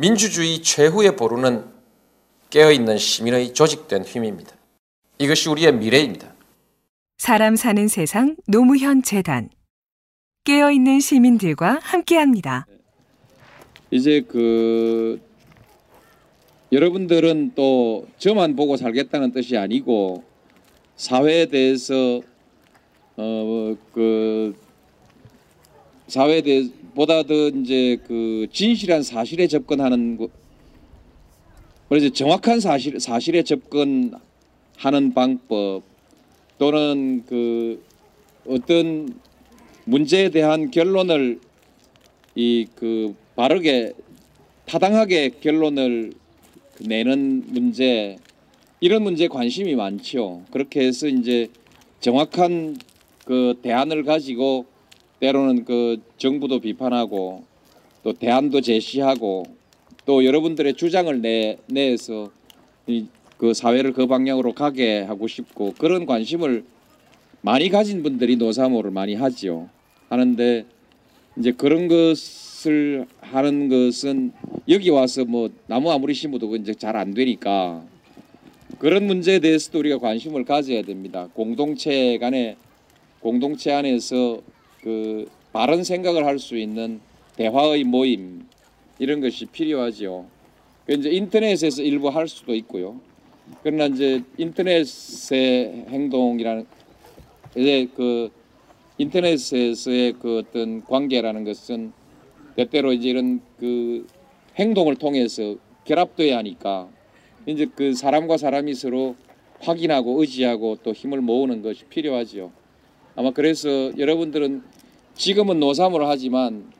민주주의 최후의 보루는 깨어있는 시민의 조직된 힘입니다. 이것이 우리의 미래입니다. 사람 사는 세상 노무현 재단. 깨어있는 시민들과 함께합니다. 이제 여러분들은 또 저만 보고 살겠다는 뜻이 아니고 사회에 대해서 사회에 대해서 보다 더 이제 진실한 사실에 접근하는 그래서 정확한 사실에 접근하는 방법 또는 어떤 문제에 대한 결론을 바르게 타당하게 결론을 내는 문제 이런 문제에 관심이 많죠. 그렇게 해서 이제 정확한 대안을 가지고 때로는 정부도 비판하고 또 대안도 제시하고 또 여러분들의 주장을 내서 사회를 그 방향으로 가게 하고 싶고 그런 관심을 많이 가진 분들이 노사모를 많이 하지요. 하는데 이제 그런 것을 하는 것은 여기 와서 나무 아무리 심어도 이제 잘 안 되니까 그런 문제에 대해서도 우리가 관심을 가져야 됩니다. 공동체 안에서 바른 생각을 할 수 있는 대화의 모임 이런 것이 필요하지요. 이제 인터넷에서 일부 할 수도 있고요. 그러나 이제 인터넷의 행동이라는 이제 인터넷에서의 어떤 관계라는 것은 때때로 이제 이런 행동을 통해서 결합돼야 하니까 이제 사람과 사람이 서로 확인하고 의지하고 또 힘을 모으는 것이 필요하지요. 아마 그래서 여러분들은 지금은 노사모를 하지만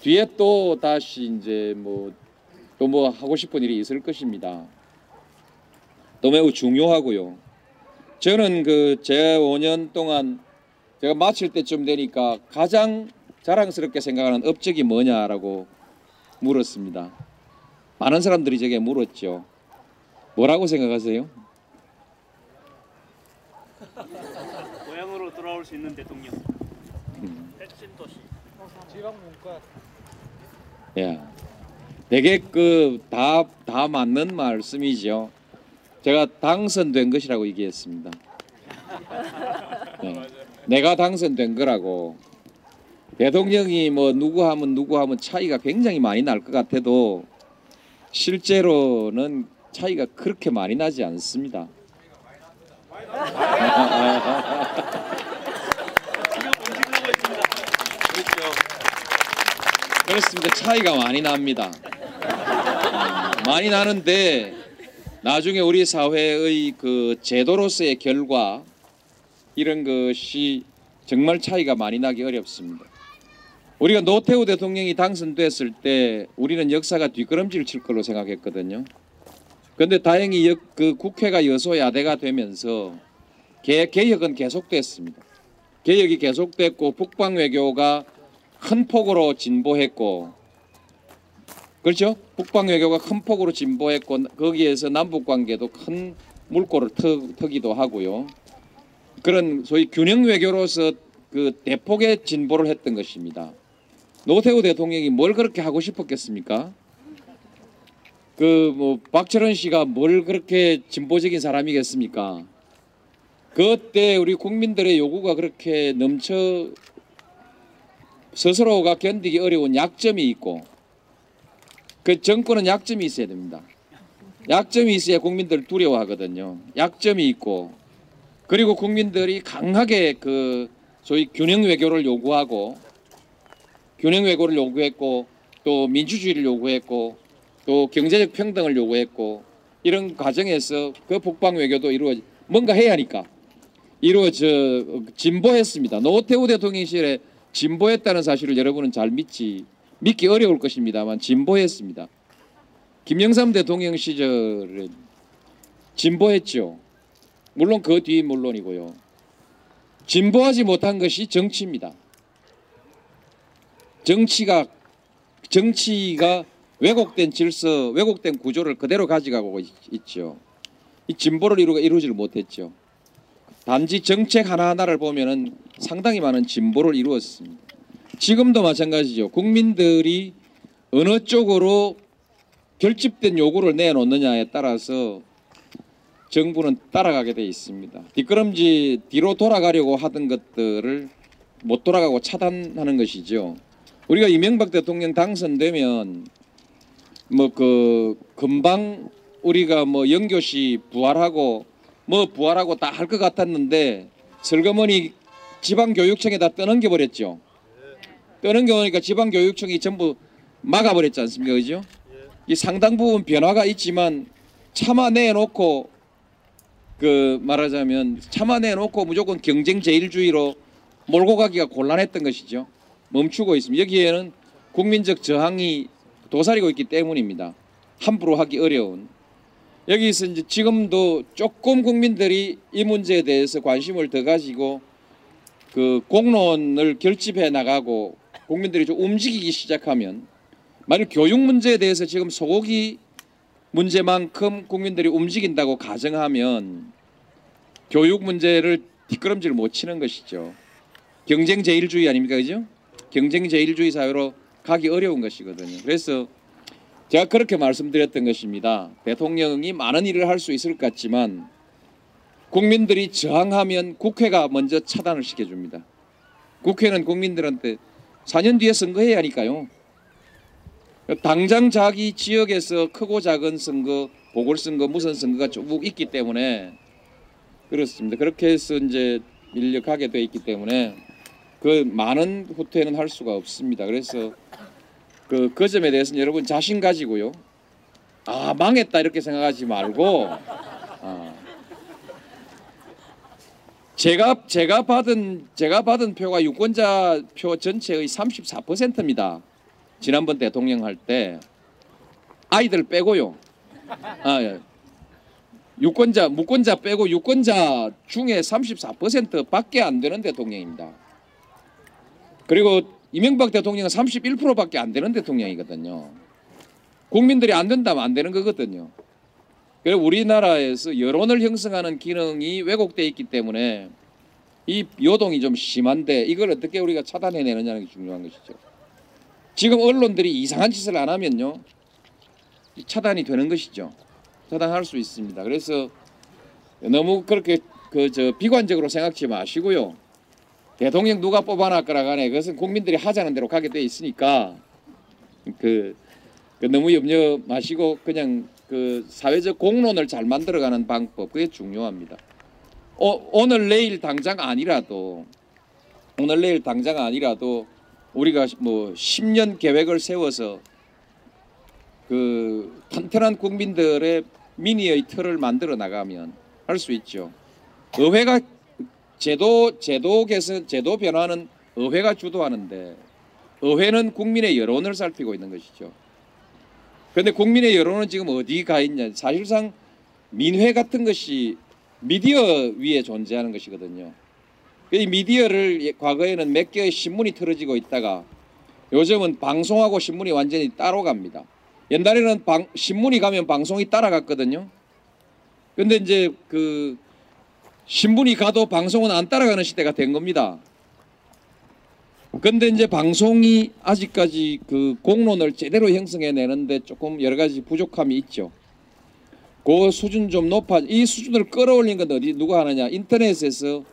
뒤에 또 다시 이제 또 하고 싶은 일이 있을 것입니다. 또 매우 중요하고요. 저는 제 5년 동안 제가 마칠 때쯤 되니까 가장 자랑스럽게 생각하는 업적이 뭐냐라고 물었습니다. 많은 사람들이 제게 물었죠. 뭐라고 생각하세요? 고향으로 돌아올 수 있는 대통령. 핵심 도시. 지방문과. 예. 되게 다 맞는 말씀이죠. 제가 당선된 것이라고 얘기했습니다. 네. 내가 당선된 거라고. 대통령이 누구 하면 차이가 굉장히 많이 날 것 같아도 실제로는 차이가 그렇게 많이 나지 않습니다. 그렇습니다. 차이가 많이 납니다. 많이 나는데 나중에 우리 사회의 제도로서의 결과 이런 것이 정말 차이가 많이 나기 어렵습니다. 우리가 노태우 대통령이 당선됐을 때 우리는 역사가 뒷걸음질 칠 걸로 생각했거든요. 그런데 다행히 국회가 여소야대가 되면서 개혁은 계속됐습니다. 개혁이 계속됐고 북방외교가 큰 폭으로 진보했고 그렇죠? 북방 외교가 큰 폭으로 진보했고 거기에서 남북 관계도 큰 물꼬를 트기도 하고요. 그런 소위 균형 외교로서 대폭의 진보를 했던 것입니다. 노태우 대통령이 뭘 그렇게 하고 싶었겠습니까? 박철원 씨가 뭘 그렇게 진보적인 사람이겠습니까? 그때 우리 국민들의 요구가 그렇게 넘쳐 스스로가 견디기 어려운 약점이 있고. 정권은 약점이 있어야 됩니다. 약점이 있어야 국민들 두려워하거든요. 약점이 있고 그리고 국민들이 강하게 소위 균형 외교를 요구하고 균형 외교를 요구했고 또 민주주의를 요구했고 또 경제적 평등을 요구했고 이런 과정에서 북방 외교도 뭔가 해야 하니까 진보했습니다. 노태우 대통령 시절에 진보했다는 사실을 여러분은 잘 믿기 어려울 것입니다만 진보했습니다. 김영삼 대통령 시절은 진보했죠. 물론 그 뒤 물론이고요. 진보하지 못한 것이 정치입니다. 정치가 왜곡된 질서, 왜곡된 구조를 그대로 가져가고 있죠. 이 진보를 이루질 못했죠. 단지 정책 하나하나를 보면은 상당히 많은 진보를 이루었습니다. 지금도 마찬가지죠. 국민들이 어느 쪽으로 결집된 요구를 내놓느냐에 따라서 정부는 따라가게 돼 있습니다. 뒷걸음질 뒤로 돌아가려고 하던 것들을 못 돌아가고 차단하는 것이죠. 우리가 이명박 대통령 당선되면 금방 우리가 연교시 부활하고 다 할 것 같았는데 슬그머니 지방교육청에다 떠넘겨버렸죠. 떠넘겨버리니까 지방교육청이 전부 막아버렸지 않습니까? 그죠? 이 상당 부분 변화가 있지만 참아내놓고 말하자면 참아내놓고 무조건 경쟁제일주의로 몰고 가기가 곤란했던 것이죠. 멈추고 있습니다. 여기에는 국민적 저항이 도사리고 있기 때문입니다. 함부로 하기 어려운. 여기서 이제 지금도 조금 국민들이 이 문제에 대해서 관심을 더 가지고 공론을 결집해 나가고 국민들이 좀 움직이기 시작하면, 만약 교육 문제에 대해서 지금 소고기 문제만큼 국민들이 움직인다고 가정하면 교육 문제를 뒷걸음질 못 치는 것이죠. 경쟁 제일주의 아닙니까? 그죠? 경쟁 제일주의 사회로 가기 어려운 것이거든요. 그래서 제가 그렇게 말씀드렸던 것입니다. 대통령이 많은 일을 할 수 있을 것 같지만 국민들이 저항하면 국회가 먼저 차단을 시켜줍니다. 국회는 국민들한테 4년 뒤에 선거해야 하니까요. 당장 자기 지역에서 크고 작은 선거, 보궐선거, 무슨 선거가 조금 있기 때문에 그렇습니다. 그렇게 해서 이제 밀려가게 돼 있기 때문에 많은 후퇴는 할 수가 없습니다. 그래서 그 점에 대해서는 여러분 자신 가지고요. 아, 망했다 이렇게 생각하지 말고 제가 받은 표가 유권자 표 전체의 34%입니다. 지난번 대통령 할 때 아이들 빼고요. 무권자 빼고 유권자 중에 34%밖에 안 되는 대통령입니다. 그리고 이명박 대통령은 31%밖에 안 되는 대통령이거든요. 국민들이 안 된다면 안 되는 거거든요. 그래서 우리나라에서 여론을 형성하는 기능이 왜곡되어 있기 때문에 이 요동이 좀 심한데 이걸 어떻게 우리가 차단해내느냐는 게 중요한 것이죠. 지금 언론들이 이상한 짓을 안 하면요, 차단이 되는 것이죠. 차단할 수 있습니다. 그래서 너무 그렇게 비관적으로 생각지 마시고요. 대통령 누가 뽑아놨 거라 간에 그것은 국민들이 하자는 대로 가게 돼 있으니까 너무 염려 마시고 그냥 사회적 공론을 잘 만들어가는 방법, 그게 중요합니다. 오늘 내일 당장 아니라도 우리가 10년 계획을 세워서 탄탄한 국민들의 민의의 틀을 만들어 나가면 할 수 있죠. 의회가 제도 개선, 제도 변화는 의회가 주도하는데 의회는 국민의 여론을 살피고 있는 것이죠. 그런데 국민의 여론은 지금 어디 가 있냐? 사실상 민회 같은 것이 미디어 위에 존재하는 것이거든요. 이 미디어를 과거에는 몇 개의 신문이 틀어지고 있다가 요즘은 방송하고 신문이 완전히 따로 갑니다. 옛날에는 신문이 가면 방송이 따라갔거든요. 그런데 이제 신문이 가도 방송은 안 따라가는 시대가 된 겁니다. 그런데 이제 방송이 아직까지 공론을 제대로 형성해내는데 조금 여러 가지 부족함이 있죠. 그 수준 좀 이 수준을 끌어올린 건 누가 하느냐? 인터넷에서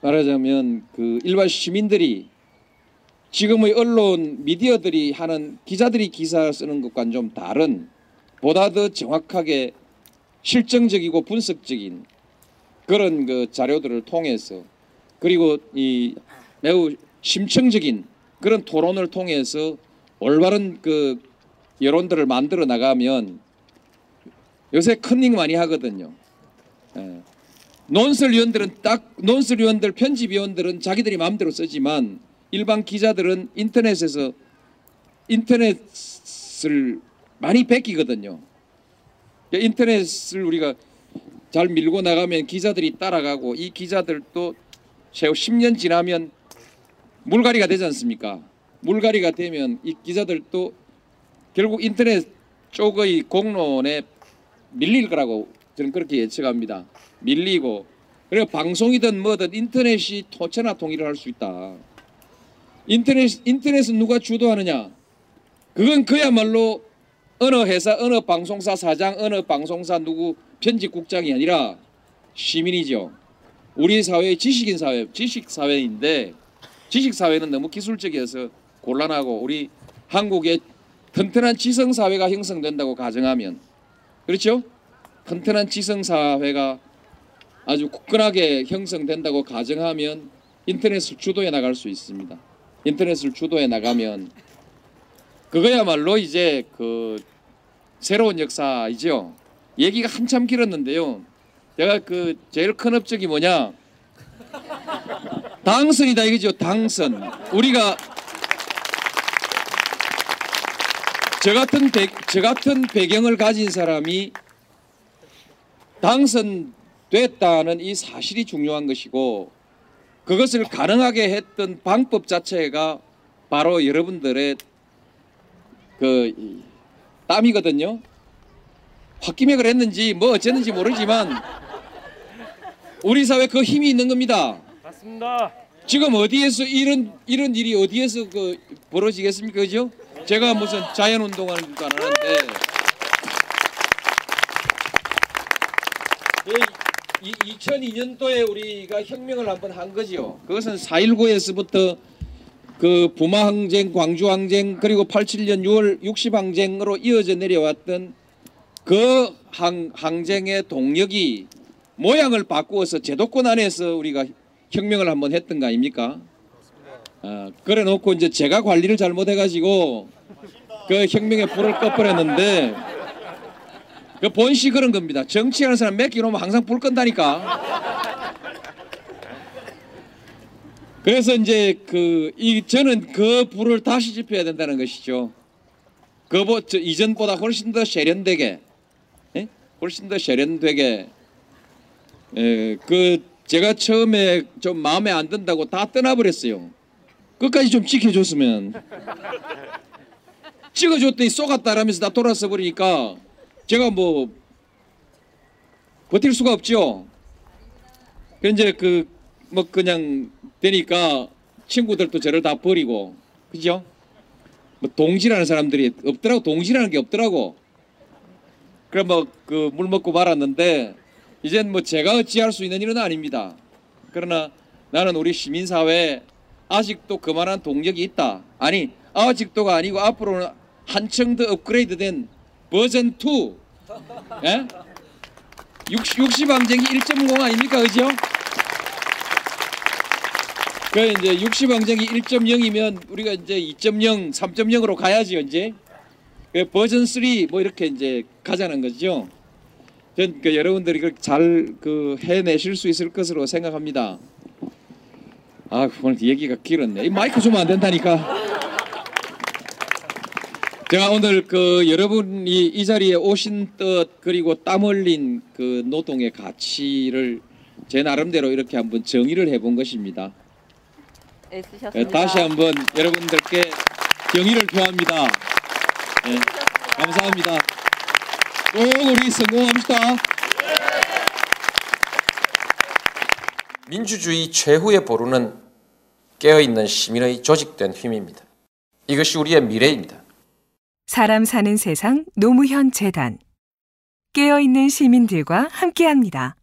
말하자면 일반 시민들이 지금의 언론 미디어들이 하는 기자들이 기사 쓰는 것과는 좀 다른, 보다 더 정확하게 실정적이고 분석적인 그런 자료들을 통해서, 그리고 이 매우 심층적인 그런 토론을 통해서 올바른 여론들을 만들어 나가면, 요새 컨닝 많이 하거든요. 예. 논설위원들은 논설위원들, 편집위원들은 자기들이 마음대로 쓰지만 일반 기자들은 인터넷에서 인터넷을 많이 베끼거든요. 인터넷을 우리가 잘 밀고 나가면 기자들이 따라가고, 이 기자들도 10년 지나면 물갈이가 되지 않습니까? 물갈이가 되면 이 기자들도 결국 인터넷 쪽의 공론에 밀릴 거라고 저는 그렇게 예측합니다. 밀리고, 그리고 방송이든 뭐든 인터넷이 토체나 통일을 할 수 있다. 인터넷은 누가 주도하느냐? 그건 그야말로 어느 회사, 어느 방송사 사장, 어느 방송사 누구 편집국장이 아니라 시민이죠. 우리 사회의 지식인 사회, 지식사회인데 지식사회는 너무 기술적이어서 곤란하고 우리 한국의 튼튼한 지성사회가 형성된다고 가정하면 그렇죠? 튼튼한 지성사회가 아주 굳건하게 형성된다고 가정하면 인터넷을 주도해 나갈 수 있습니다. 인터넷을 주도해 나가면 그거야말로 이제 그 새로운 역사이죠. 얘기가 한참 길었는데요. 제가 그 제일 큰 업적이 뭐냐? 당선이다 이거죠. 당선. 우리가 저 같은 배경을 가진 사람이 당선됐다는 이 사실이 중요한 것이고 그것을 가능하게 했던 방법 자체가 바로 여러분들의 그 땀이거든요. 홧김액을 했는지 뭐 어쨌는지 모르지만 우리 사회 그 힘이 있는 겁니다. 맞습니다. 지금 어디에서 이런 일이 어디에서 그 벌어지겠습니까, 그죠? 제가 무슨 자연운동하는 것도 안 하는데 이 2002년도에 우리가 혁명을 한번 한 거죠. 그것은 4.19에서부터 그 부마항쟁, 광주항쟁 그리고 87년 6월 60항쟁으로 이어져 내려왔던 그 항쟁의 동력이 모양을 바꾸어서 제도권 안에서 우리가 혁명을 한번 했던 거 아닙니까? 그래 놓고 이제 제가 관리를 잘못해가지고 그 혁명의 불을 꺼버렸는데 그 본시 그런 겁니다. 정치하는 사람 몇 개 놓으면 항상 불 끈다니까. 그래서 이제 저는 그 불을 다시 지펴야 된다는 것이죠. 이전보다 훨씬 더 세련되게, 예? 훨씬 더 세련되게, 예, 제가 처음에 좀 마음에 안 든다고 다 떠나버렸어요. 끝까지 좀 지켜줬으면. 찍어줬더니 쏘갔다라면서 다 돌아서 버리니까 제가 뭐 버틸 수가 없죠. 이제 그냥 되니까 친구들도 저를 다 버리고, 그죠? 뭐 동지라는 사람들이 없더라고, 동지라는 게 없더라고. 그럼 뭐 물 먹고 말았는데 이젠 뭐 제가 어찌할 수 있는 일은 아닙니다. 그러나 나는 우리 시민사회에 아직도 그만한 동력이 있다. 아니 아직도가 아니고 앞으로는 한층 더 업그레이드된 버전 2, 예? 60항쟁이 1.0 아닙니까, 그죠? 그래 이제 60항쟁이 1.0이면 우리가 이제 2.0, 3.0으로 가야지요 이제. 그래 버전 3 뭐 이렇게 이제 가자는 거죠. 전 여러분들이 그렇게 잘 해내실 수 있을 것으로 생각합니다. 아, 오늘 얘기가 길었네. 이 마이크 주면 안 된다니까. 제가 오늘 여러분이 이 자리에 오신 뜻 그리고 땀 흘린 그 노동의 가치를 제 나름대로 이렇게 한번 정의를 해본 것입니다. 애쓰셨습니다. 다시 한번 여러분들께 경의를 표합니다. 네, 감사합니다. 꼭 우리 성공합시다. 민주주의 최후의 보루는 깨어있는 시민의 조직된 힘입니다. 이것이 우리의 미래입니다. 사람 사는 세상 노무현 재단. 깨어있는 시민들과 함께합니다.